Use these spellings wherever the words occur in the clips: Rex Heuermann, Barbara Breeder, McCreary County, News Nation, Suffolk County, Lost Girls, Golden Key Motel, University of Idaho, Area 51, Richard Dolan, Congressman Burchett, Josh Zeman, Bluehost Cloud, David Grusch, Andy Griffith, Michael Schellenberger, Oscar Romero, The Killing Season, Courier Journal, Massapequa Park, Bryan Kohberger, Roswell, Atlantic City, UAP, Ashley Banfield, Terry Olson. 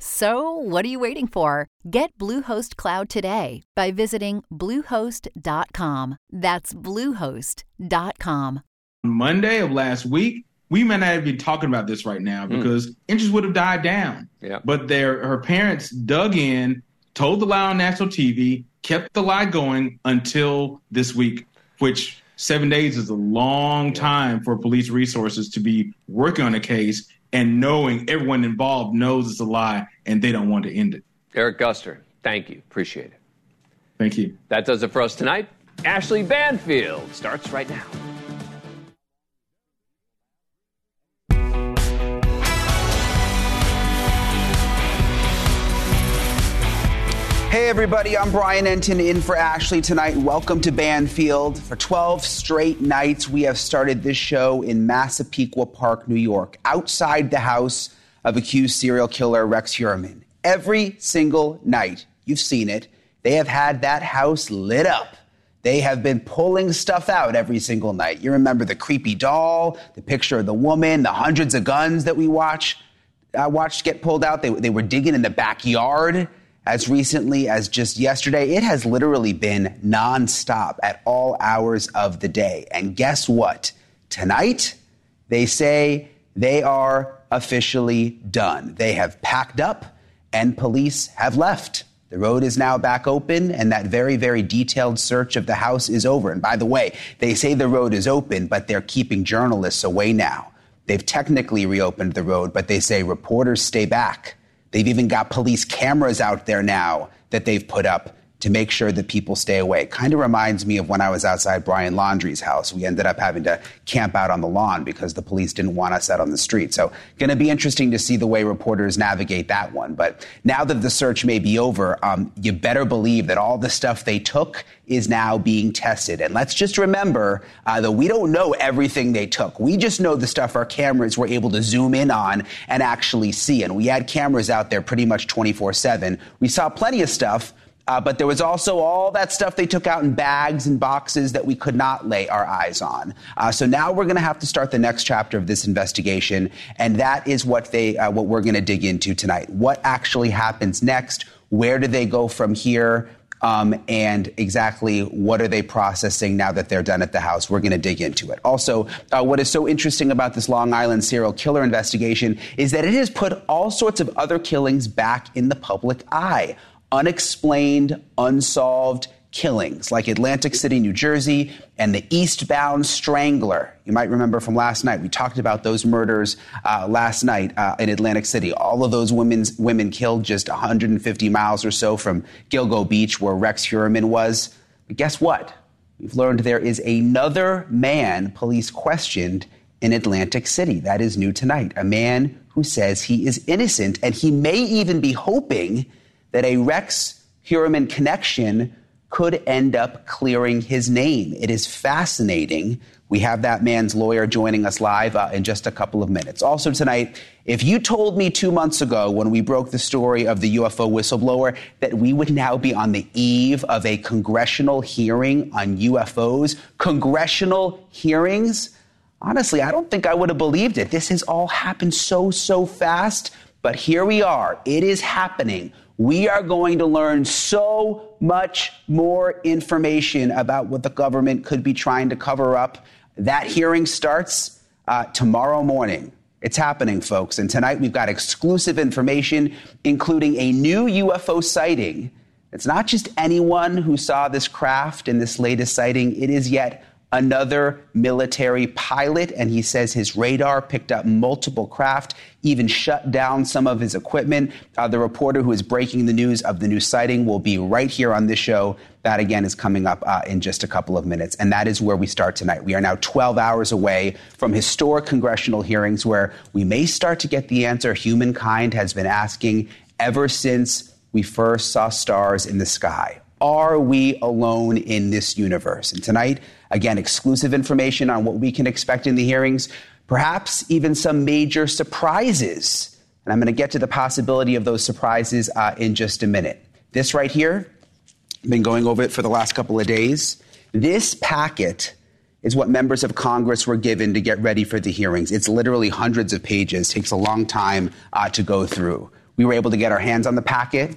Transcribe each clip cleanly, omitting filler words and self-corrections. So, what are you waiting for? Get Bluehost Cloud today by visiting Bluehost.com. That's Bluehost.com. Monday of last week, we may not be talking about this right now because interest would have died down. Yeah. But her parents dug in, told the lie on national TV, kept the lie going until this week, which 7 days is a long time for police resources to be working on a case and knowing everyone involved knows it's a lie and they don't want to end it. Eric Guster, thank you. Appreciate it. Thank you. That does it for us tonight. Ashley Banfield starts right now. Hey, everybody, I'm Brian Enton in for Ashley tonight. Welcome to Banfield. For 12 straight nights, we have started this show in Massapequa Park, New York, outside the house of accused serial killer Rex Heuermann. Every single night, you've seen it, they have had that house lit up. They have been pulling stuff out every single night. You remember the creepy doll, the picture of the woman, the hundreds of guns that we watched get pulled out. They were digging in the backyard. As recently as just yesterday, it has literally been nonstop at all hours of the day. And guess what? Tonight, they say they are officially done. They have packed up and police have left. The road is now back open and that very, very detailed search of the house is over. And by the way, they say the road is open, but they're keeping journalists away now. They've technically reopened the road, but they say reporters stay back. They've even got police cameras out there now that they've put up to make sure that people stay away. Kind of reminds me of when I was outside Brian Laundrie's house. We ended up having to camp out on the lawn because the police didn't want us out on the street. So going to be interesting to see the way reporters navigate that one. But now that the search may be over, you better believe that all the stuff they took is now being tested. And let's just remember that we don't know everything they took. We just know the stuff our cameras were able to zoom in on and actually see. And we had cameras out there pretty much 24/7. We saw plenty of stuff, but there was also all that stuff they took out in bags and boxes that we could not lay our eyes on. So now we're going to have to start the next chapter of this investigation. And that is what we're going to dig into tonight. What actually happens next? Where do they go from here? And exactly what are they processing now that they're done at the house? We're going to dig into it. Also, what is so interesting about this Long Island serial killer investigation is that it has put all sorts of other killings back in the public eye. Unexplained, unsolved killings like Atlantic City, New Jersey, and the Eastbound Strangler. You might remember from last night. We talked about those murders last night in Atlantic City. All of those women killed just 150 miles or so from Gilgo Beach, where Rex Heuermann was. But guess what? We've learned there is another man police questioned in Atlantic City. That is new tonight. A man who says he is innocent, and he may even be hoping that a Rex Heuermann connection could end up clearing his name. It is fascinating. We have that man's lawyer joining us live in just a couple of minutes. Also tonight, if you told me 2 months ago when we broke the story of the UFO whistleblower that we would now be on the eve of a congressional hearing on UFOs, congressional hearings, honestly, I don't think I would have believed it. This has all happened so fast, but here we are. It is happening. We are going to learn so much more information about what the government could be trying to cover up. That hearing starts tomorrow morning. It's happening, folks. And tonight we've got exclusive information, including a new UFO sighting. It's not just anyone who saw this craft in this latest sighting. It is yet another military pilot, and he says his radar picked up multiple craft, even shut down some of his equipment. The reporter who is breaking the news of the new sighting will be right here on this show. That, again, is coming up in just a couple of minutes. And that is where we start tonight. We are now 12 hours away from historic congressional hearings where we may start to get the answer humankind has been asking ever since we first saw stars in the sky. Are we alone in this universe? And tonight, again, exclusive information on what we can expect in the hearings, perhaps even some major surprises. And I'm going to get to the possibility of those surprises in just a minute. This right here, I've been going over it for the last couple of days. This packet is what members of Congress were given to get ready for the hearings. It's literally hundreds of pages. Takes a long time to go through. We were able to get our hands on the packet.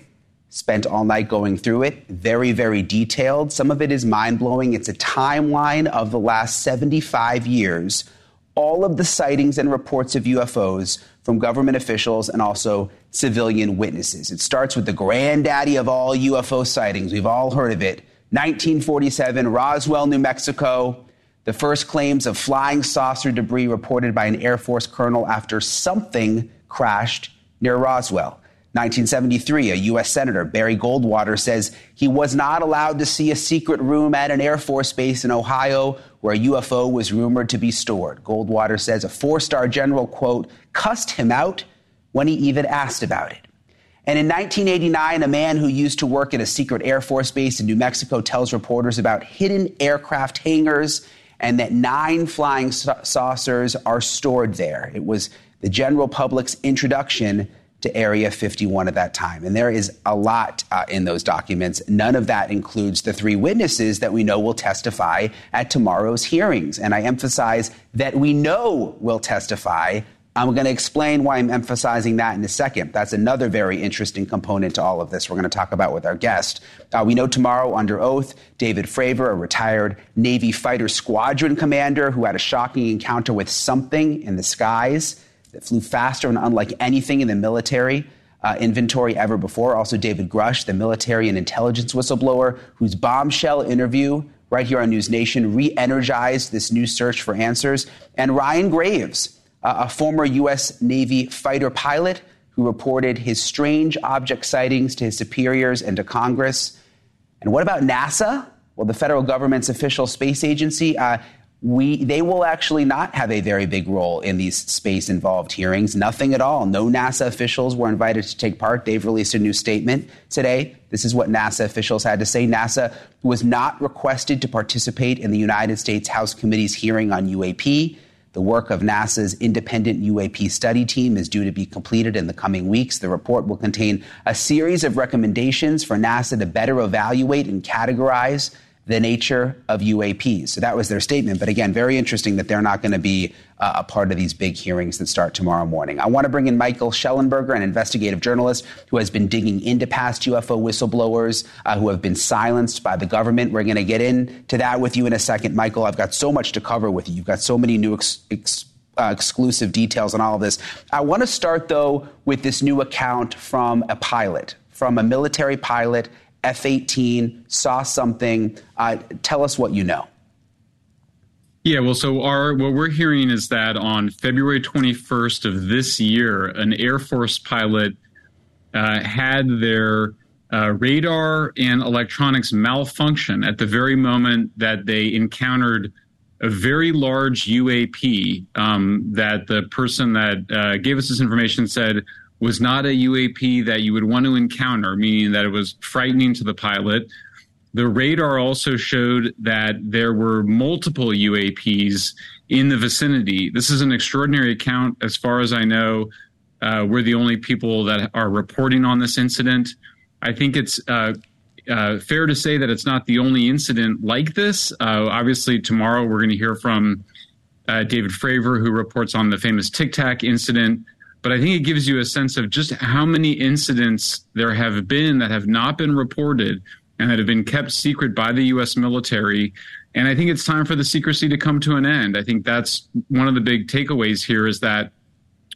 Spent all night going through it. Very, very detailed. Some of it is mind-blowing. It's a timeline of the last 75 years. All of the sightings and reports of UFOs from government officials and also civilian witnesses. It starts with the granddaddy of all UFO sightings. We've all heard of it. 1947, Roswell, New Mexico. The first claims of flying saucer debris reported by an Air Force colonel after something crashed near Roswell. 1973, a U.S. Senator, Barry Goldwater, says he was not allowed to see a secret room at an Air Force base in Ohio where a UFO was rumored to be stored. Goldwater says a four-star general, quote, cussed him out when he even asked about it. And in 1989, a man who used to work at a secret Air Force base in New Mexico tells reporters about hidden aircraft hangars and that 9 flying saucers are stored there. It was the general public's introduction to Area 51 at that time. And there is a lot in those documents. None of that includes the 3 witnesses that we know will testify at tomorrow's hearings. And I emphasize that we know will testify. I'm going to explain why I'm emphasizing that in a second. That's another very interesting component to all of this we're going to talk about with our guest. We know tomorrow under oath, David Fravor, a retired Navy fighter squadron commander who had a shocking encounter with something in the skies that flew faster and unlike anything in the military inventory ever before. Also, David Grusch, the military and intelligence whistleblower, whose bombshell interview right here on News Nation re-energized this new search for answers. And Ryan Graves, a former U.S. Navy fighter pilot who reported his strange object sightings to his superiors and to Congress. And what about NASA? Well, the federal government's official space agency, they will actually not have a very big role in these space-involved hearings. Nothing at all. No NASA officials were invited to take part. They've released a new statement today. This is what NASA officials had to say. NASA was not requested to participate in the United States House Committee's hearing on UAP. The work of NASA's independent UAP study team is due to be completed in the coming weeks. The report will contain a series of recommendations for NASA to better evaluate and categorize the nature of UAPs. So that was their statement. But again, very interesting that they're not going to be a part of these big hearings that start tomorrow morning. I want to bring in Michael Schellenberger, an investigative journalist who has been digging into past UFO whistleblowers who have been silenced by the government. We're going to get into that with you in a second. Michael, I've got so much to cover with you. You've got so many new exclusive details on all of this. I want to start, though, with this new account from a pilot, from a military pilot, F-18, saw something. Tell us what you know. Yeah, well, so what we're hearing is that on February 21st of this year, an Air Force pilot had their radar and electronics malfunction at the very moment that they encountered a very large UAP that the person that gave us this information said was not a UAP that you would want to encounter, meaning that it was frightening to the pilot. The radar also showed that there were multiple UAPs in the vicinity. This is an extraordinary account. As far as I know, we're the only people that are reporting on this incident. I think it's fair to say that it's not the only incident like this. Obviously, tomorrow we're going to hear from David Fravor, who reports on the famous Tic Tac incident. But I think it gives you a sense of just how many incidents there have been that have not been reported and that have been kept secret by the U.S. military. And I think it's time for the secrecy to come to an end. I think that's one of the big takeaways here is that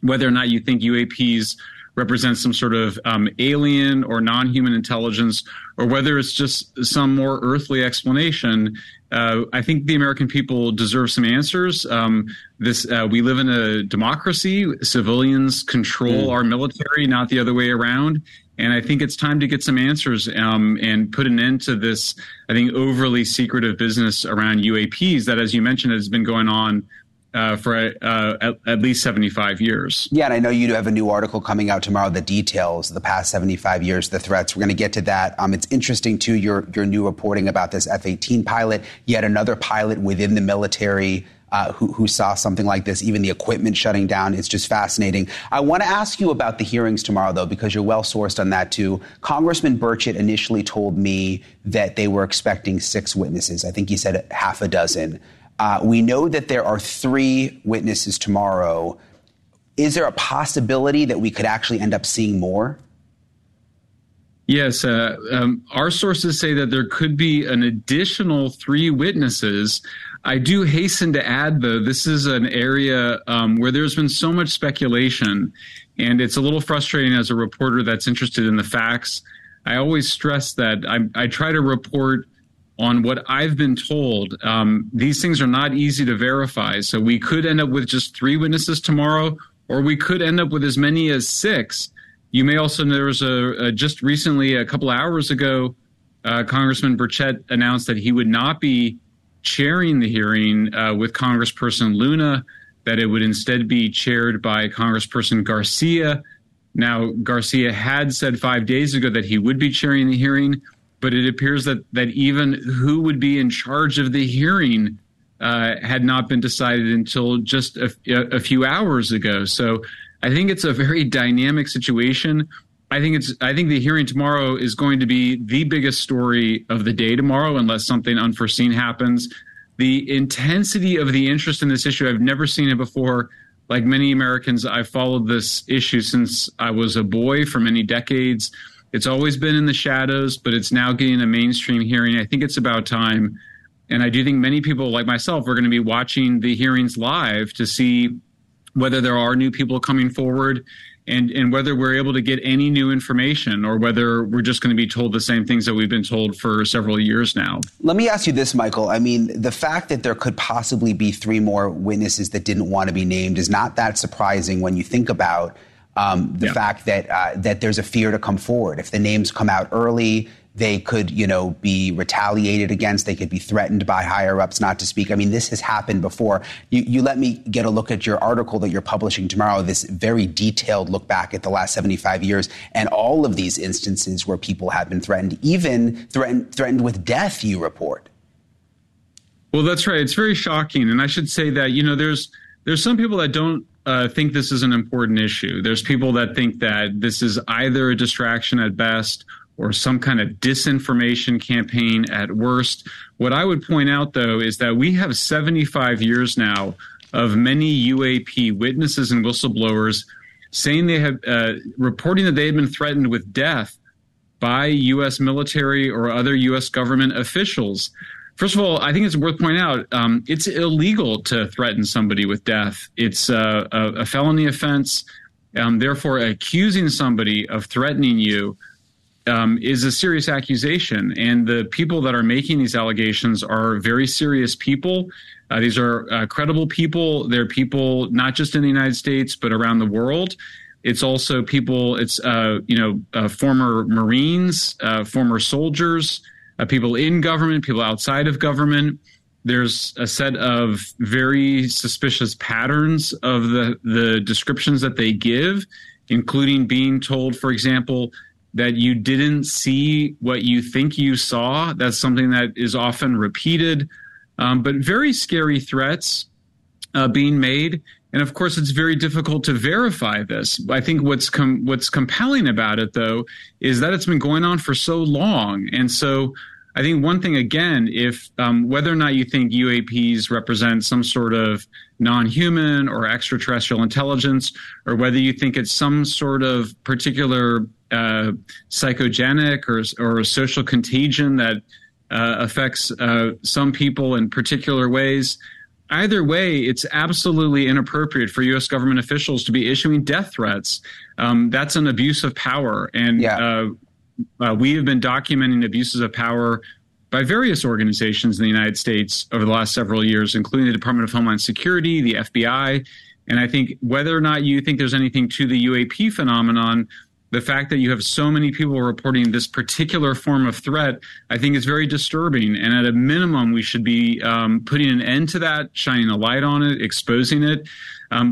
whether or not you think UAPs represents some sort of alien or non-human intelligence, or whether it's just some more earthly explanation. I think the American people deserve some answers. We live in a democracy. Civilians control our military, not the other way around. And I think it's time to get some answers and put an end to this, I think, overly secretive business around UAPs that, as you mentioned, has been going on for at least 75 years. Yeah, and I know you do have a new article coming out tomorrow that details the past 75 years, the threats. We're going to get to that. It's interesting, too, your new reporting about this F-18 pilot, yet another pilot within the military who saw something like this, even the equipment shutting down. It's just fascinating. I want to ask you about the hearings tomorrow, though, because you're well-sourced on that, too. Congressman Burchett initially told me that they were expecting 6 witnesses. I think he said half a dozen. We know that there are 3 witnesses tomorrow. Is there a possibility that we could actually end up seeing more? Yes. Our sources say that there could be an additional 3 witnesses. I do hasten to add, though, this is an area where there's been so much speculation, and it's a little frustrating as a reporter that's interested in the facts. I always stress that I try to report on what I've been told. These things are not easy to verify, so we could end up with just 3 witnesses tomorrow, or we could end up with as many as 6. You may also know there was just recently, a couple hours ago, Congressman Burchett announced that he would not be chairing the hearing with Congressperson Luna, that it would instead be chaired by Congressperson Garcia. Now, Garcia had said 5 days ago that he would be chairing the hearing, but it appears that even who would be in charge of the hearing had not been decided until just a few hours ago. So I think it's a very dynamic situation. I think the hearing tomorrow is going to be the biggest story of the day tomorrow, unless something unforeseen happens. The intensity of the interest in this issue, I've never seen it before. Like many Americans, I've followed this issue since I was a boy for many decades. It's always been in the shadows, but it's now getting a mainstream hearing. I think it's about time. And I do think many people like myself are going to be watching the hearings live to see whether there are new people coming forward, and whether we're able to get any new information, or whether we're just going to be told the same things that we've been told for several years now. Let me ask you this, Michael. I mean, the fact that there could possibly be 3 more witnesses that didn't want to be named is not that surprising when you think about fact that that there's a fear to come forward. If the names come out early, they could, be retaliated against. They could be threatened by higher ups not to speak. I mean, this has happened before. You let me get a look at your article that you're publishing tomorrow, this very detailed look back at the last 75 years and all of these instances where people have been threatened, even threatened with death, you report. Well, that's right. It's very shocking. And I should say that, there's some people that don't think this is an important issue. There's people that think that this is either a distraction at best or some kind of disinformation campaign at worst. What I would point out, though, is that we have 75 years now of many UAP witnesses and whistleblowers saying they have reporting that they had been threatened with death by U.S. military or other U.S. government officials. First of all, I think it's worth pointing out it's illegal to threaten somebody with death. It's a felony offense. Therefore, accusing somebody of threatening you is a serious accusation, and the people that are making these allegations are very serious people. These are credible people. They're people not just in the United States but around the world. It's also people. It's former Marines, former soldiers, people in government, people outside of government. There's a set of very suspicious patterns of the descriptions that they give, including being told, for example, that you didn't see what you think you saw. That's something that is often repeated, but very scary threats being made. And of course, it's very difficult to verify this. I think what's compelling about it, though, is that it's been going on for so long. And so I think one thing, again, if whether or not you think UAPs represent some sort of non-human or extraterrestrial intelligence, or whether you think it's some sort of particular psychogenic or social contagion that affects some people in particular ways, Either way, it's absolutely inappropriate for U.S. government officials to be issuing death threats. That's an abuse of power. And we have been documenting abuses of power by various organizations in the United States over the last several years, including the Department of Homeland Security, the FBI. And I think whether or not you think there's anything to the UAP phenomenon, the fact that you have so many people reporting this particular form of threat, I think is very disturbing. And at a minimum, we should be putting an end to that, shining a light on it, exposing it.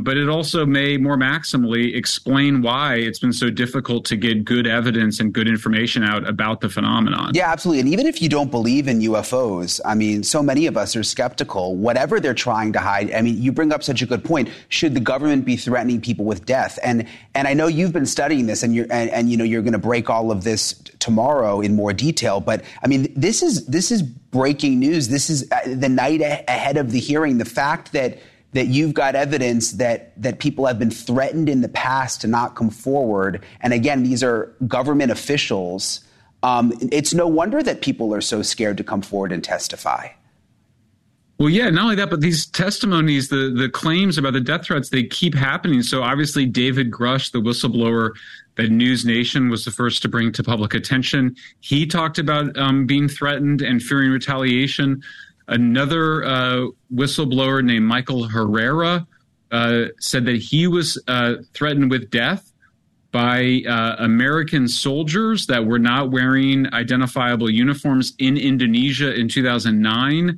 But it also may more maximally explain why it's been so difficult to get good evidence and good information out about the phenomenon. Yeah, absolutely. And even if you don't believe in UFOs, I mean, so many of us are skeptical, whatever they're trying to hide. I mean, you bring up such a good point. Should the government be threatening people with death? And I know you've been studying this and you're going to break all of this tomorrow in more detail. But I mean, this is breaking news. This is the night ahead of the hearing. The fact that you've got evidence that people have been threatened in the past to not come forward. And again, these are government officials. It's no wonder that people are so scared to come forward and testify. Well, yeah, not only that, but these testimonies, the claims about the death threats, they keep happening. So obviously, David Grusch, the whistleblower that News Nation was the first to bring to public attention, he talked about being threatened and fearing retaliation. Another whistleblower named Michael Herrera said that he was threatened with death by American soldiers that were not wearing identifiable uniforms in Indonesia in 2009.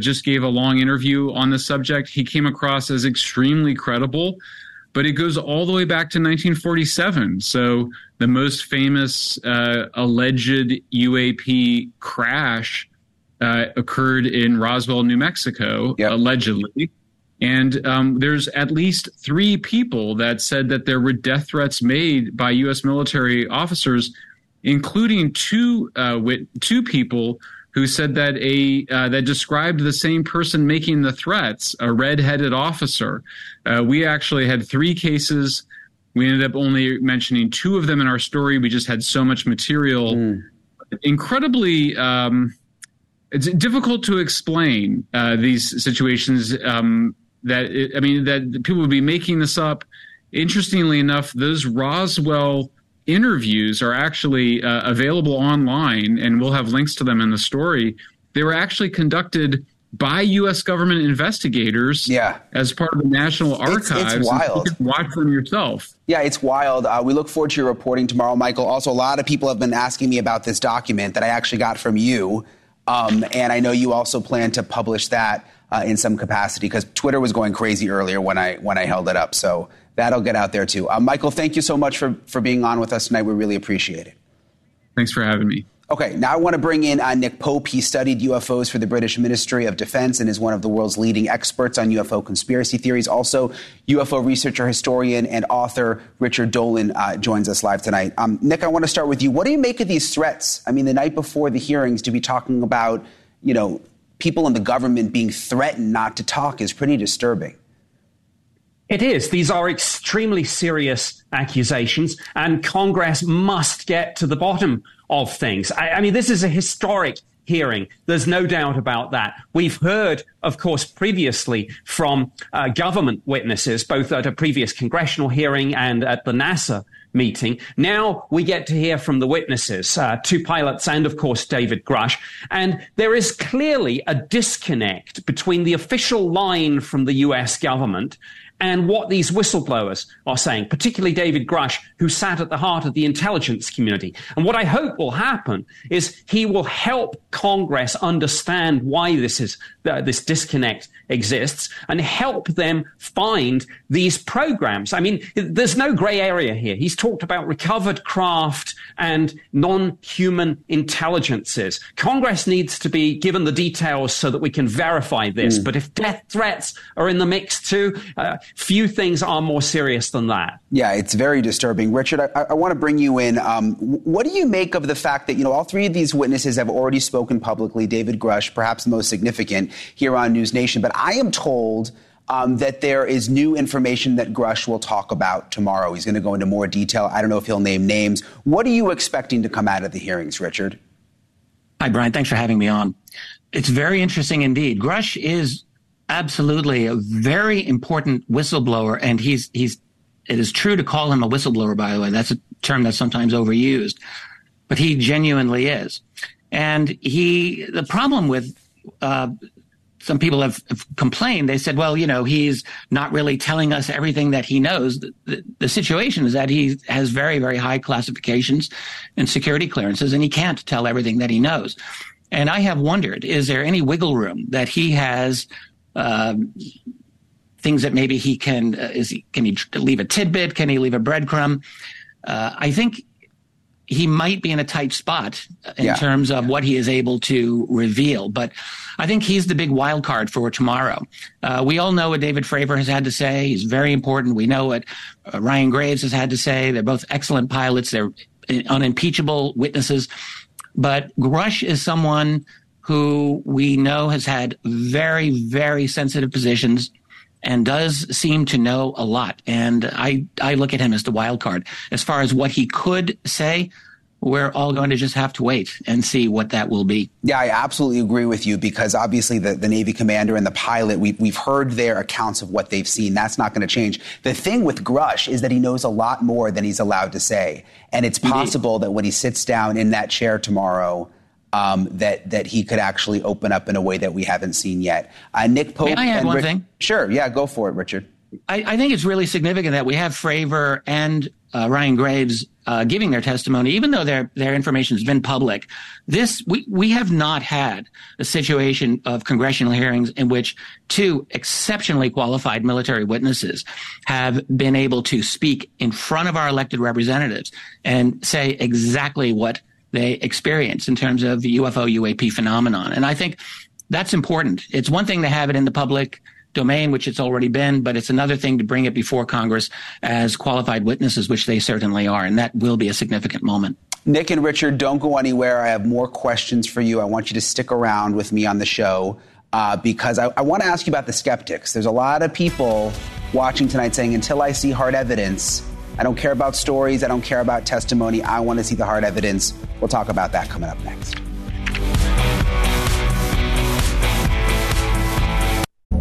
Just gave a long interview on the subject. He came across as extremely credible, but it goes all the way back to 1947. So the most famous alleged UAP crash occurred in Roswell, New Mexico, allegedly. And there's at least three people that said that there were death threats made by U.S. military officers, including two people who said that that described the same person making the threats, a red-headed officer. We actually had three cases. We ended up only mentioning two of them in our story. We just had so much material. Incredibly... it's difficult to explain these situations that people would be making this up. Interestingly enough, those Roswell interviews are actually available online, and we'll have links to them in the story. They were actually conducted by U.S. government investigators as part of the National Archives. It's wild. You can watch them yourself. Yeah, it's wild. We look forward to your reporting tomorrow, Michael. Also, a lot of people have been asking me about this document that I actually got from you. And I know you also plan to publish that in some capacity because Twitter was going crazy earlier when I held it up. So that'll get out there, too. Michael, thank you so much for being on with us tonight. We really appreciate it. Thanks for having me. OK, now I want to bring in Nick Pope. He studied UFOs for the British Ministry of Defense and is one of the world's leading experts on UFO conspiracy theories. Also, UFO researcher, historian and author Richard Dolan joins us live tonight. Nick, I want to start with you. What do you make of these threats? I mean, the night before the hearings to be talking about, people in the government being threatened not to talk is pretty disturbing. It is. These are extremely serious accusations, and Congress must get to the bottom of things. I mean, this is a historic hearing. There's no doubt about that. We've heard, of course, previously from government witnesses, both at a previous congressional hearing and at the NASA meeting. Now we get to hear from the witnesses, two pilots and, of course, David Grusch. And there is clearly a disconnect between the official line from the U.S. government and what these whistleblowers are saying, particularly David Grusch, who sat at the heart of the intelligence community. And what I hope will happen is he will help Congress understand why this disconnect exists and help them find these programs. I mean, there's no gray area here. He's talked about recovered craft and non-human intelligences. Congress needs to be given the details so that we can verify this. But if death threats are in the mix too, few things are more serious than that. Yeah, it's very disturbing. Richard, I want to bring you in. What do you make of the fact that, all three of these witnesses have already spoken publicly, David Grusch, perhaps the most significant here on News Nation, but I am told that there is new information that Grusch will talk about tomorrow. He's going to go into more detail. I don't know if he'll name names. What are you expecting to come out of the hearings, Richard? Hi, Brian. Thanks for having me on. It's very interesting indeed. Grusch is Absolutely. A very important whistleblower. And it is true to call him a whistleblower, by the way. That's a term that's sometimes overused, but he genuinely is. And the problem with, some people have complained. They said, well, you know, he's not really telling us everything that he knows. The situation is that he has very, very high classifications and security clearances, and he can't tell everything that he knows. And I have wondered, is there any wiggle room that he has, things that maybe he can, can he leave a tidbit? Can he leave a breadcrumb? I think he might be in a tight spot in terms of what he is able to reveal. But I think he's the big wild card for tomorrow. We all know what David Fravor has had to say. He's very important. We know what Ryan Graves has had to say. They're both excellent pilots. They're unimpeachable witnesses. But Grusch is someone who we know has had very, very sensitive positions and does seem to know a lot. And I look at him as the wild card. As far as what he could say, we're all going to just have to wait and see what that will be. Yeah, I absolutely agree with you, because obviously the Navy commander and the pilot, we've heard their accounts of what they've seen. That's not going to change. The thing with Grusch is that he knows a lot more than he's allowed to say. And it's possible that when he sits down in that chair tomorrow, that he could actually open up in a way that we haven't seen yet. Nick Pope. May I add one thing? Sure. Yeah, go for it, Richard. I think it's really significant that we have Fravor and Ryan Graves giving their testimony, even though their information has been public. This we have not had a situation of congressional hearings in which two exceptionally qualified military witnesses have been able to speak in front of our elected representatives and say exactly what they experience in terms of the UFO UAP phenomenon. And I think that's important. It's one thing to have it in the public domain, which it's already been, but it's another thing to bring it before Congress as qualified witnesses, which they certainly are. And that will be a significant moment. Nick and Richard, don't go anywhere. I have more questions for you. I want you to stick around with me on the show because I want to ask you about the skeptics. There's a lot of people watching tonight saying, until I see hard evidence, I don't care about stories. I don't care about testimony. I want to see the hard evidence. We'll talk about that coming up next.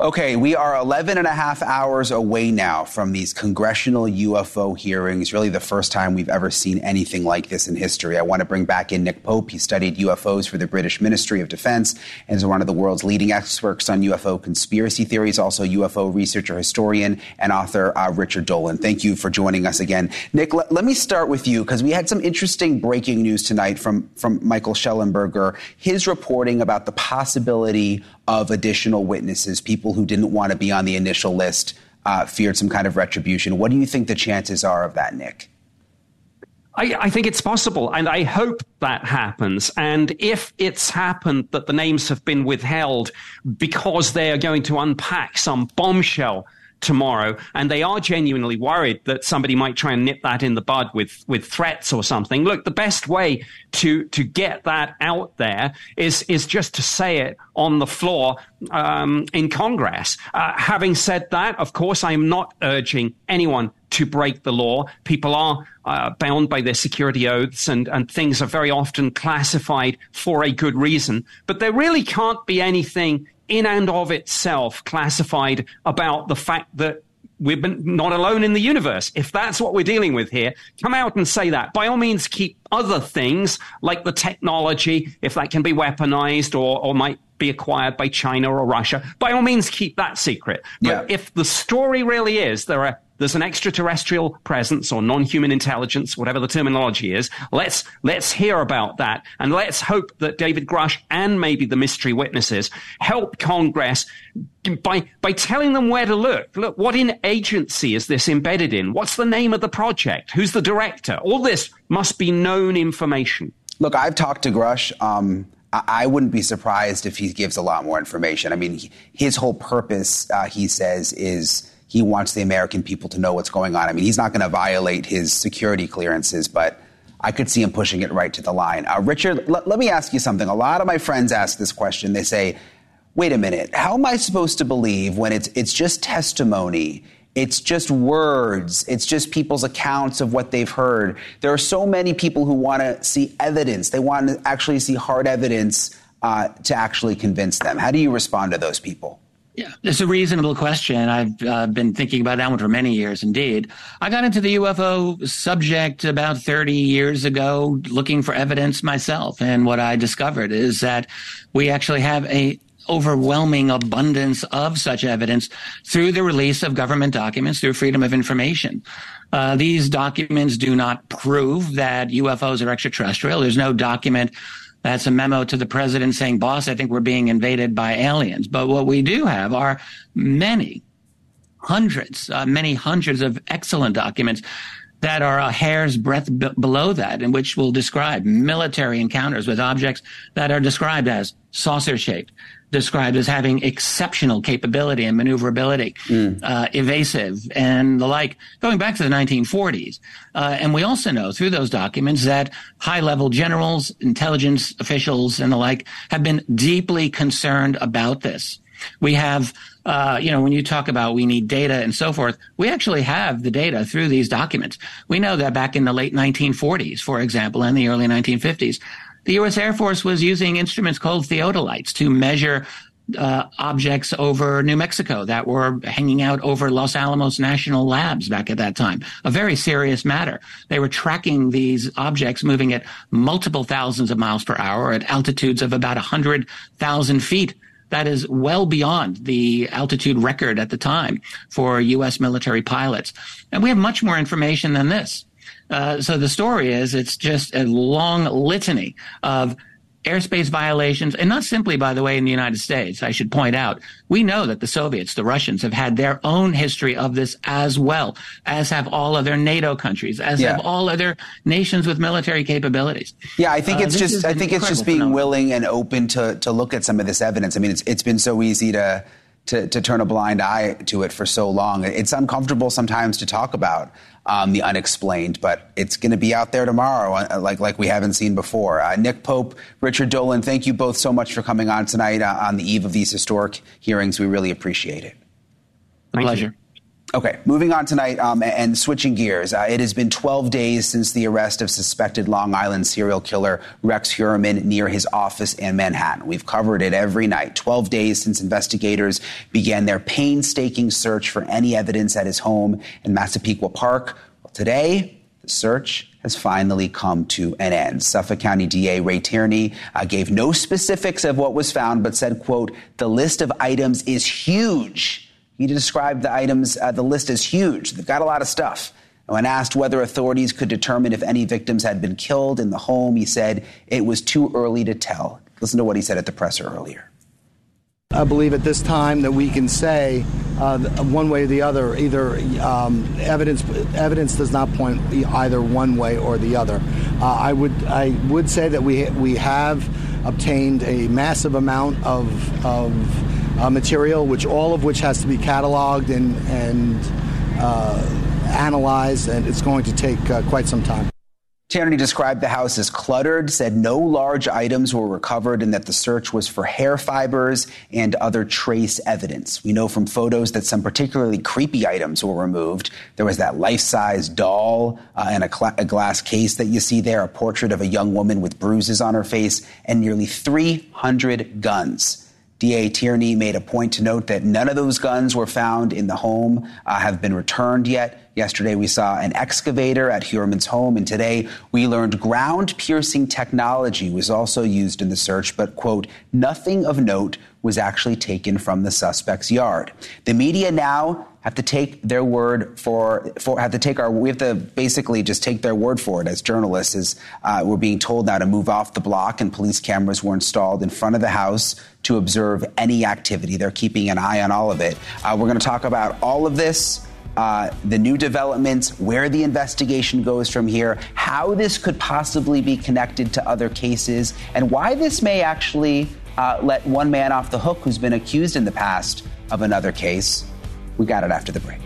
Okay, we are 11 and a half hours away now from these congressional UFO hearings, really the first time we've ever seen anything like this in history. I want to bring back in Nick Pope. He studied UFOs for the British Ministry of Defense and is one of the world's leading experts on UFO conspiracy theories, also UFO researcher, historian, and author Richard Dolan. Thank you for joining us again. Nick, let me start with you, because we had some interesting breaking news tonight from Michael Schellenberger, his reporting about the possibility of additional witnesses, people who didn't want to be on the initial list, feared some kind of retribution. What do you think the chances are of that, Nick? I think it's possible, and I hope that happens. And if it's happened that the names have been withheld because they are going to unpack some bombshell tomorrow, and they are genuinely worried that somebody might try and nip that in the bud with threats or something. Look, the best way to get that out there is just to say it on the floor in Congress. Having said that, of course, I'm not urging anyone to break the law. People are bound by their security oaths, and things are very often classified for a good reason. But there really can't be anything in and of itself classified about the fact that we're not alone in the universe. If that's what we're dealing with here, come out and say that. By all means, keep other things like the technology, if that can be weaponized or might be acquired by China or Russia. By all means, keep that secret. But if the story really is there's an extraterrestrial presence or non-human intelligence, whatever the terminology is, let's hear about that. And let's hope that David Grusch and maybe the mystery witnesses help Congress by telling them where to look. Look, what agency is this embedded in? What's the name of the project? Who's the director? All this must be known information. Look, I've talked to Grusch. I wouldn't be surprised if he gives a lot more information. I mean, his whole purpose, he says, is he wants the American people to know what's going on. I mean, he's not going to violate his security clearances, but I could see him pushing it right to the line. Richard, let me ask you something. A lot of my friends ask this question. They say, wait a minute, how am I supposed to believe when it's just testimony? It's just words. It's just people's accounts of what they've heard. There are so many people who want to see evidence. They want to actually see hard evidence to actually convince them. How do you respond to those people? Yeah, it's a reasonable question. I've been thinking about that one for many years, indeed. I got into the UFO subject about 30 years ago looking for evidence myself. And what I discovered is that we actually have a overwhelming abundance of such evidence through the release of government documents, through freedom of information. These documents do not prove that UFOs are extraterrestrial. There's no document that's a memo to the president saying, boss, I think we're being invaded by aliens. But what we do have are many hundreds of excellent documents that are a hair's breadth below that, and which will describe military encounters with objects that are described as saucer-shaped, described as having exceptional capability and maneuverability, evasive, and the like, going back to the 1940s. And we also know through those documents that high-level generals, intelligence officials, and the like have been deeply concerned about this. We have, when you talk about we need data and so forth, we actually have the data through these documents. We know that back in the late 1940s, for example, and the early 1950s, the U.S. Air Force was using instruments called theodolites to measure objects over New Mexico that were hanging out over Los Alamos National Labs back at that time. A very serious matter. They were tracking these objects moving at multiple thousands of miles per hour at altitudes of about 100,000 feet. That is well beyond the altitude record at the time for U.S. military pilots. And we have much more information than this. So the story is it's just a long litany of airspace violations, and not simply, by the way, in the United States. I should point out, we know that the Soviets, the Russians, have had their own history of this as well, as have all other NATO countries, as have all other nations with military capabilities. Yeah, I think it's just being willing and open to look at some of this evidence. I mean, it's been so easy to turn a blind eye to it for so long. It's uncomfortable sometimes to talk about the unexplained, but it's going to be out there tomorrow like we haven't seen before. Nick Pope, Richard Dolan, thank you both so much for coming on tonight on the eve of these historic hearings. We really appreciate it. Thank you. Okay, moving on tonight and switching gears. It has been 12 days since the arrest of suspected Long Island serial killer Rex Heuermann near his office in Manhattan. We've covered it every night. 12 days since investigators began their painstaking search for any evidence at his home in Massapequa Park. Well, today, the search has finally come to an end. Suffolk County DA Ray Tierney gave no specifics of what was found, but said, quote, the list of items is huge. He described the items, the list as huge. They've got a lot of stuff. And when asked whether authorities could determine if any victims had been killed in the home, he said it was too early to tell. Listen to what he said at the presser earlier. I believe at this time that we can say one way or the other, either evidence does not point either one way or the other. I would say that we have obtained a massive amount of material, all of which has to be cataloged and analyzed, and it's going to take quite some time. Tierney described the house as cluttered, said no large items were recovered, and that the search was for hair fibers and other trace evidence. We know from photos that some particularly creepy items were removed. There was that life-size doll and a glass case that you see there, a portrait of a young woman with bruises on her face, and nearly 300 guns. DA Tierney made a point to note that none of those guns were found in the home, have been returned yet. Yesterday, we saw an excavator at Heuermann's home, and today we learned ground-piercing technology was also used in the search, but, quote, nothing of note was actually taken from the suspect's yard. The media now have to basically just take their word for it as journalists, as we're being told now to move off the block, and police cameras were installed in front of the house to observe any activity. They're keeping an eye on all of it. We're going to talk about all of this the new developments, where the investigation goes from here, how this could possibly be connected to other cases, and why this may actually let one man off the hook who's been accused in the past of another case. We got it after the break.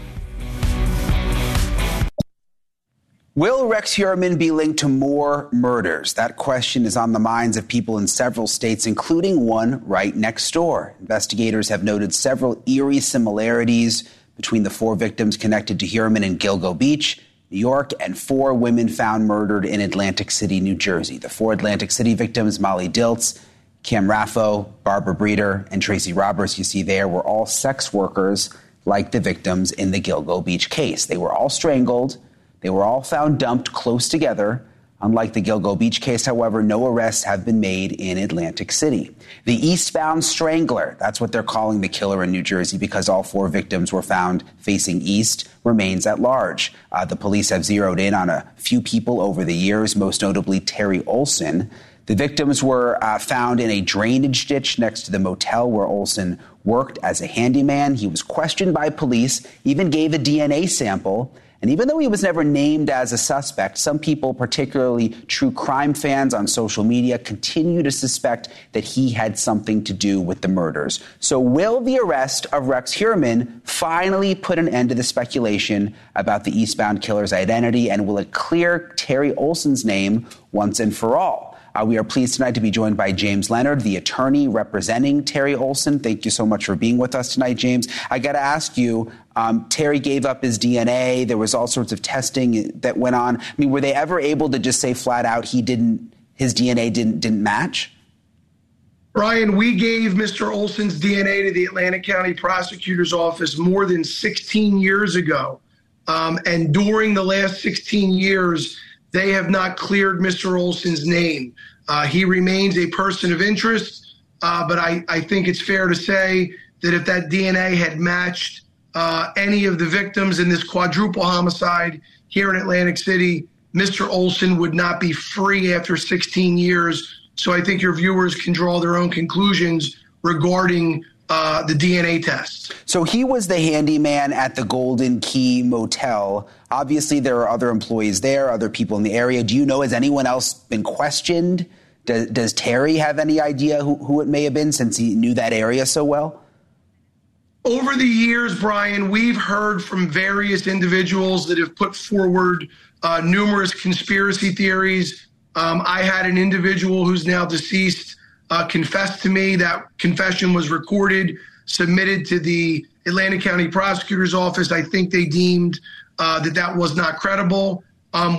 Will Rex Heuermann be linked to more murders? That question is on the minds of people in several states, including one right next door. Investigators have noted several eerie similarities between the four victims connected to Heuermann in Gilgo Beach, New York, and four women found murdered in Atlantic City, New Jersey. The four Atlantic City victims, Molly Diltz, Kim Raffo, Barbara Breeder, and Tracy Roberts, you see there, were all sex workers like the victims in the Gilgo Beach case. They were all strangled. They were all found dumped close together. Unlike the Gilgo Beach case, however, no arrests have been made in Atlantic City. The Eastbound Strangler, that's what they're calling the killer in New Jersey because all four victims were found facing east, remains at large. The police have zeroed in on a few people over the years, most notably Terry Olson. The victims were found in a drainage ditch next to the motel where Olson worked as a handyman. He was questioned by police, even gave a DNA sample. And even though he was never named as a suspect, some people, particularly true crime fans on social media, continue to suspect that he had something to do with the murders. So will the arrest of Rex Heuermann finally put an end to the speculation about the Eastbound killer's identity? And will it clear Terry Olson's name once and for all? We are pleased tonight to be joined by James Leonard, the attorney representing Terry Olson. Thank you so much for being with us tonight, James. I got to ask you, Terry gave up his DNA. There was all sorts of testing that went on. I mean, were they ever able to just say flat out his DNA didn't match? Brian, we gave Mr. Olson's DNA to the Atlantic County Prosecutor's Office more than 16 years ago. And during the last 16 years, they have not cleared Mr. Olson's name. He remains a person of interest, but I think it's fair to say that if that DNA had matched any of the victims in this quadruple homicide here in Atlantic City, Mr. Olson would not be free after 16 years. So I think your viewers can draw their own conclusions regarding the DNA test. So he was the handyman at the Golden Key Motel. Obviously, there are other employees there, other people in the area. Do you know, has anyone else been questioned? Does Terry have any idea who it may have been since he knew that area so well? Over the years, Brian, we've heard from various individuals that have put forward numerous conspiracy theories. I had an individual who's now deceased confessed to me. That confession was recorded, submitted to the Atlantic County Prosecutor's Office. I think they deemed that was not credible.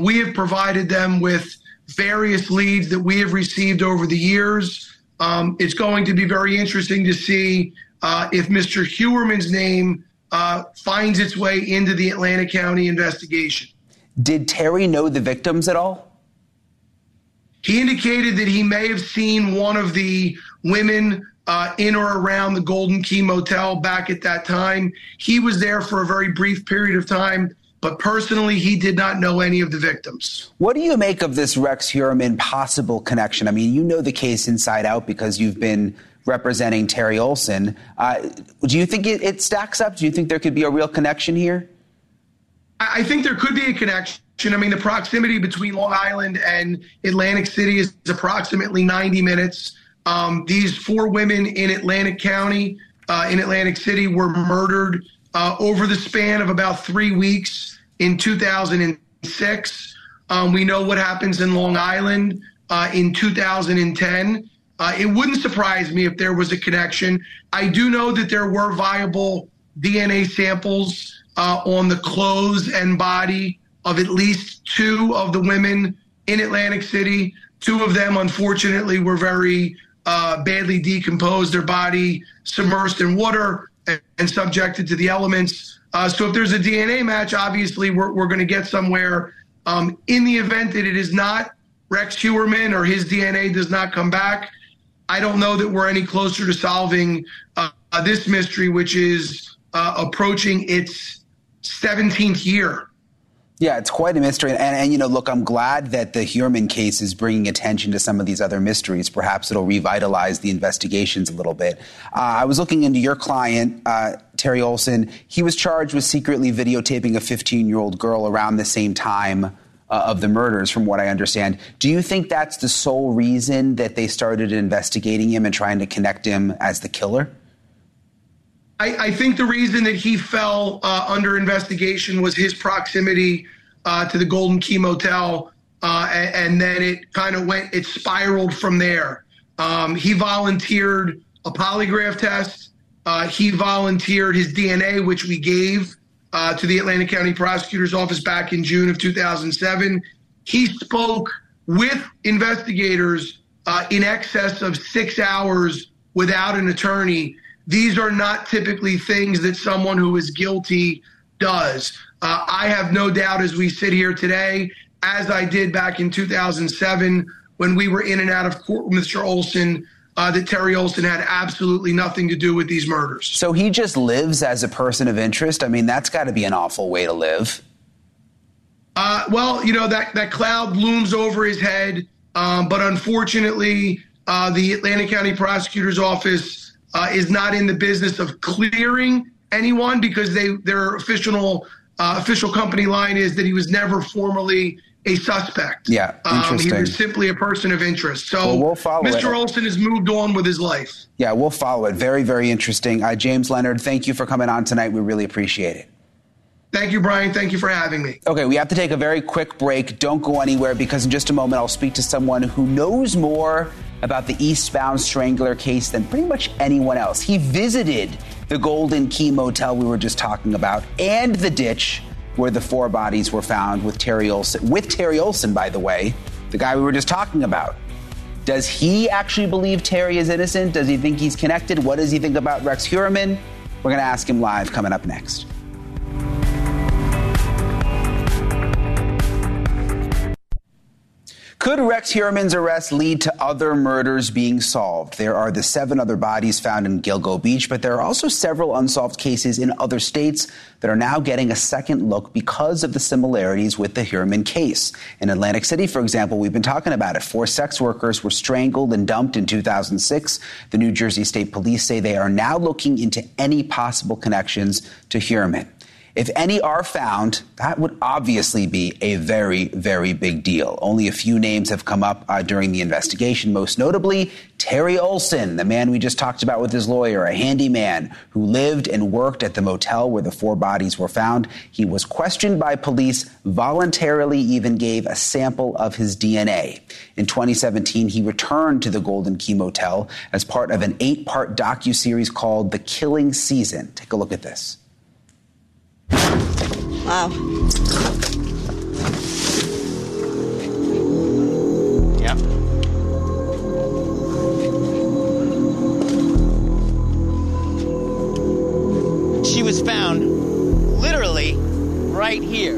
We have provided them with various leads that we have received over the years. It's going to be very interesting to see if Mr. Heuermann's name finds its way into the Atlantic County investigation. Did Terry know the victims at all? He indicated that he may have seen one of the women in or around the Golden Key Motel back at that time. He was there for a very brief period of time, but personally, he did not know any of the victims. What do you make of this Rex Heuermann possible connection? I mean, you know the case inside out because you've been representing Terry Olson. Do you think it stacks up? Do you think there could be a real connection here? I think there could be a connection. I mean, the proximity between Long Island and Atlantic City is approximately 90 minutes. These four women in Atlantic County, in Atlantic City, were murdered over the span of about 3 weeks in 2006. We know what happens in Long Island in 2010. It wouldn't surprise me if there was a connection. I do know that there were viable DNA samples on the clothes and body of at least two of the women in Atlantic City. Two of them, unfortunately, were very badly decomposed, their body submerged in water and subjected to the elements. So if there's a DNA match, obviously we're going to get somewhere. In the event that it is not Rex Heuermann or his DNA does not come back, I don't know that we're any closer to solving this mystery, which is approaching its 17th year. Yeah, it's quite a mystery. And you know, look, I'm glad that the Heuermann case is bringing attention to some of these other mysteries. Perhaps it'll revitalize the investigations a little bit. I was looking into your client, Terry Olson, he was charged with secretly videotaping a 15-year-old girl around the same time of the murders, from what I understand. Do you think that's the sole reason that they started investigating him and trying to connect him as the killer? I think the reason that he fell under investigation was his proximity to the Golden Key Motel, and then it kind of went, it spiraled from there. He volunteered a polygraph test. He volunteered his DNA, which we gave to the Atlantic County Prosecutor's Office back in June of 2007. He spoke with investigators in excess of 6 hours without an attorney. These are not typically things that someone who is guilty does. I have no doubt, as we sit here today, as I did back in 2007 when we were in and out of court with Mr. Olson, that Terry Olson had absolutely nothing to do with these murders. So he just lives as a person of interest? I mean, that's got to be an awful way to live. Well, you know, that cloud looms over his head, but unfortunately, the Atlantic County Prosecutor's Office is not in the business of clearing anyone, because their official company line is that he was never formally a suspect. Yeah, interesting. He was simply a person of interest. So well, we'll follow Mr. Olson has moved on with his life. Yeah, we'll follow it. Very, very interesting. James Leonard, thank you for coming on tonight. We really appreciate it. Thank you, Brian. Thank you for having me. Okay, we have to take a very quick break. Don't go anywhere, because in just a moment I'll speak to someone who knows more about the Eastbound Strangler case than pretty much anyone else. He visited the Golden Key Motel we were just talking about and the ditch where the four bodies were found with Terry Olson. With Terry Olson, by the way, the guy we were just talking about. Does he actually believe Terry is innocent? Does he think he's connected? What does he think about Rex Heuermann? We're going to ask him live coming up next. Could Rex Heuermann's arrest lead to other murders being solved? There are the 7 other bodies found in Gilgo Beach, but there are also several unsolved cases in other states that are now getting a second look because of the similarities with the Heuermann case. In Atlantic City, for example, we've been talking about it. 4 sex workers were strangled and dumped in 2006. The New Jersey State Police say they are now looking into any possible connections to Heuermann. If any are found, that would obviously be a very, very big deal. Only a few names have come up during the investigation, most notably Terry Olson, the man we just talked about with his lawyer, a handyman who lived and worked at the motel where the 4 bodies were found. He was questioned by police, voluntarily even gave a sample of his DNA. In 2017, he returned to the Golden Key Motel as part of an 8-part docuseries called The Killing Season. Take a look at this. Wow. Yep. She was found literally right here. I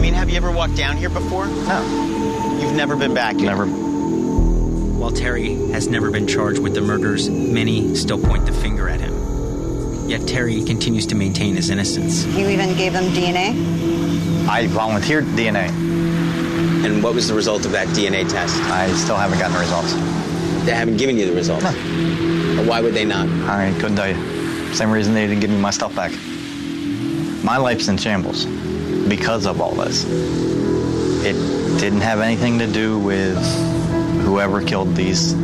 mean, have you ever walked down here before? No. You've never been back here? Never. While Terry has never been charged with the murders, many still point the finger at him. Yet Terry continues to maintain his innocence. You even gave them DNA? I volunteered DNA. And what was the result of that DNA test? I still haven't gotten the results. They haven't given you the results? No. But why would they not? I couldn't tell you. Same reason they didn't give me my stuff back. My life's in shambles because of all this. It didn't have anything to do with whoever killed these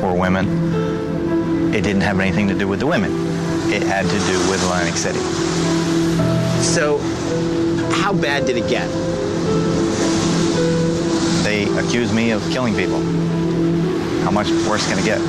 poor women. It didn't have anything to do with the women. It had to do with Atlantic City. So, how bad did it get? They accused me of killing people. How much worse can it get?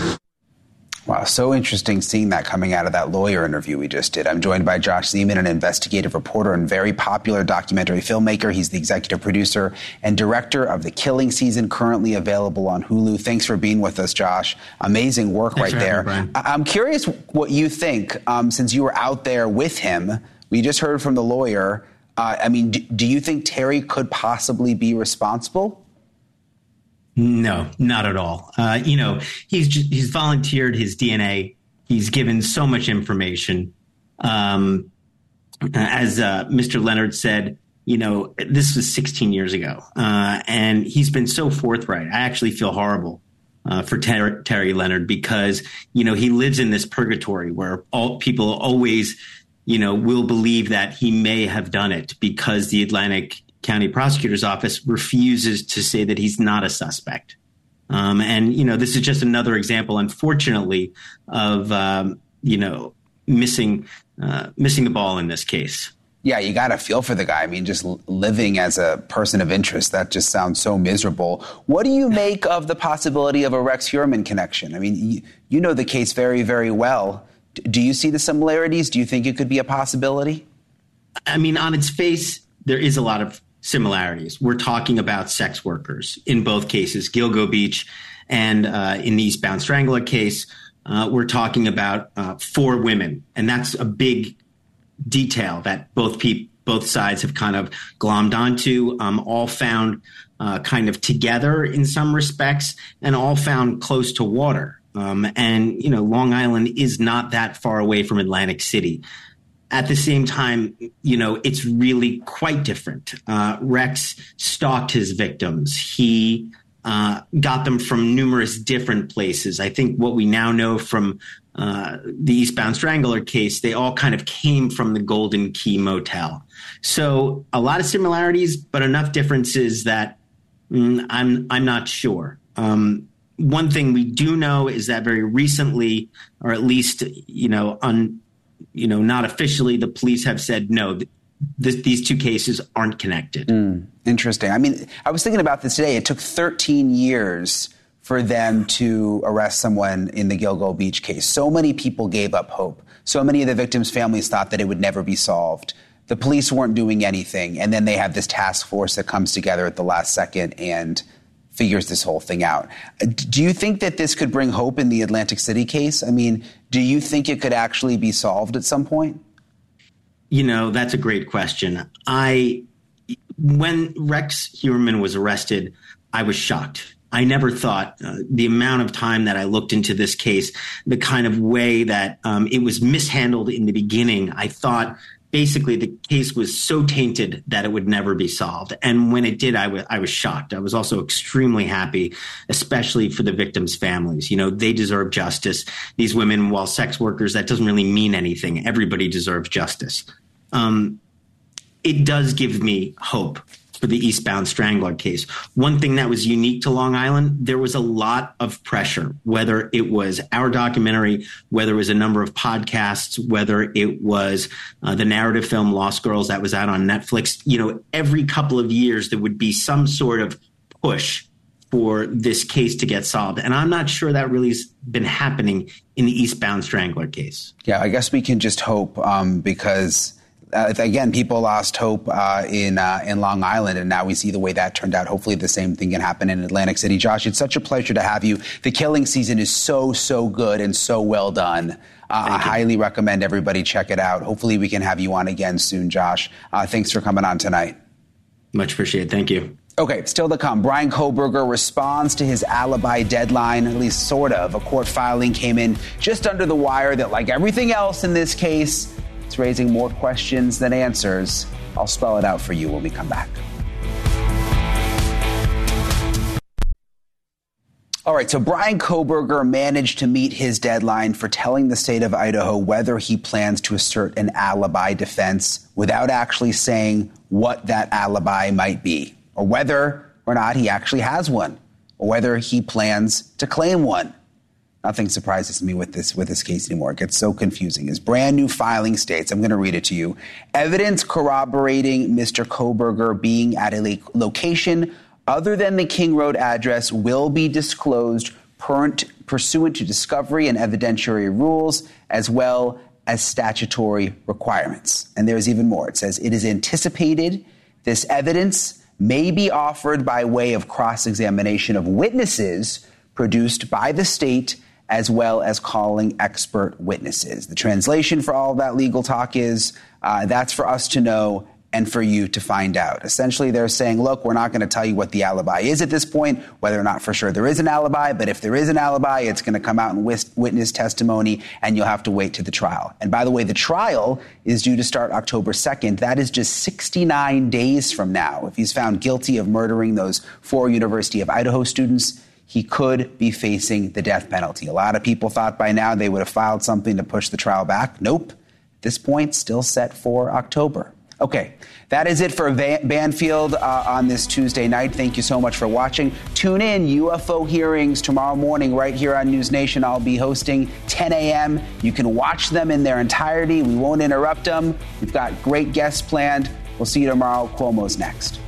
Wow, so interesting seeing that coming out of that lawyer interview we just did. I'm joined by Josh Zeman, an investigative reporter and very popular documentary filmmaker. He's the executive producer and director of The Killing Season, currently available on Hulu. Thanks for being with us, Josh. Amazing work. Thanks right there. Me, I'm curious what you think, since you were out there with him. We just heard from the lawyer. I mean, do you think Terry could possibly be responsible? No, not at all. You know, he's volunteered his DNA. He's given so much information. As Mr. Leonard said, you know, this was 16 years ago, and he's been so forthright. I actually feel horrible for Terry Leonard, because, you know, he lives in this purgatory where all people always, you know, will believe that he may have done it because the Atlantic County Prosecutor's Office refuses to say that he's not a suspect. And, you know, this is just another example, unfortunately, of, you know, missing the ball in this case. Yeah, you got to feel for the guy. I mean, just living as a person of interest, that just sounds so miserable. What do you make of the possibility of a Rex Heuermann connection? I mean, you know the case very, very well. Do you see the similarities? Do you think it could be a possibility? I mean, on its face, there is a lot of similarities. We're talking about sex workers in both cases, Gilgo Beach and in the Eastbound Strangler case. We're talking about four women, and that's a big detail that both sides have kind of glommed onto, all found kind of together in some respects, and all found close to water. And, you know, Long Island is not that far away from Atlantic City. At the same time, you know, it's really quite different. Rex stalked his victims. He got them from numerous different places. I think what we now know from the Eastbound Strangler case, they all kind of came from the Golden Key Motel. So a lot of similarities, but enough differences that I'm not sure. One thing we do know is that very recently, or at least, you know, not officially, the police have said, no, these two cases aren't connected. Interesting. I mean, I was thinking about this today. It took 13 years for them to arrest someone in the Gilgo Beach case. So many people gave up hope. So many of the victims' families thought that it would never be solved. The police weren't doing anything. And then they have this task force that comes together at the last second and figures this whole thing out. Do you think that this could bring hope in the Atlantic City case? I mean, do you think it could actually be solved at some point? You know, that's a great question. When Rex Heuermann was arrested, I was shocked. I never thought the amount of time that I looked into this case, the kind of way that it was mishandled in the beginning. I thought basically the case was so tainted that it would never be solved. And when it did, I was shocked. I was also extremely happy, especially for the victims' families. You know, they deserve justice. These women, while sex workers, that doesn't really mean anything. Everybody deserves justice. It does give me hope for the Eastbound Strangler case. One thing that was unique to Long Island, there was a lot of pressure, whether it was our documentary, whether it was a number of podcasts, whether it was the narrative film Lost Girls that was out on Netflix. You know, every couple of years, there would be some sort of push for this case to get solved. And I'm not sure that really has been happening in the Eastbound Strangler case. Yeah, I guess we can just hope because... Again, people lost hope in Long Island, and now we see the way that turned out. Hopefully the same thing can happen in Atlantic City. Josh, it's such a pleasure to have you. The Killing Season is so, so good and so well done. I highly recommend everybody check it out. Hopefully we can have you on again soon, Josh. Thanks for coming on tonight. Much appreciated. Thank you. Okay, still to come, Bryan Kohberger responds to his alibi deadline, at least sort of. A court filing came in just under the wire that, like everything else in this case, it's raising more questions than answers. I'll spell it out for you when we come back. All right, so Bryan Kohberger managed to meet his deadline for telling the state of Idaho whether he plans to assert an alibi defense without actually saying what that alibi might be, or whether or not he actually has one, or whether he plans to claim one. Nothing surprises me with this case anymore. It gets so confusing. His brand new filing states, I'm going to read it to you. Evidence corroborating Mr. Kohberger being at a location other than the King Road address will be disclosed pursuant to discovery and evidentiary rules, as well as statutory requirements. And there's even more. It says it is anticipated this evidence may be offered by way of cross-examination of witnesses produced by the state, as well as calling expert witnesses. The translation for all that legal talk is, that's for us to know and for you to find out. Essentially, they're saying, look, we're not going to tell you what the alibi is at this point, whether or not for sure there is an alibi. But if there is an alibi, it's going to come out in witness testimony, and you'll have to wait to the trial. And by the way, the trial is due to start October 2nd. That is just 69 days from now. If he's found guilty of murdering those four University of Idaho students, he could be facing the death penalty. A lot of people thought by now they would have filed something to push the trial back. Nope. At this point, still set for October. Okay, that is it for Banfield on this Tuesday night. Thank you so much for watching. Tune in, UFO hearings tomorrow morning right here on News Nation. I'll be hosting 10 a.m. You can watch them in their entirety. We won't interrupt them. We've got great guests planned. We'll see you tomorrow. Cuomo's next.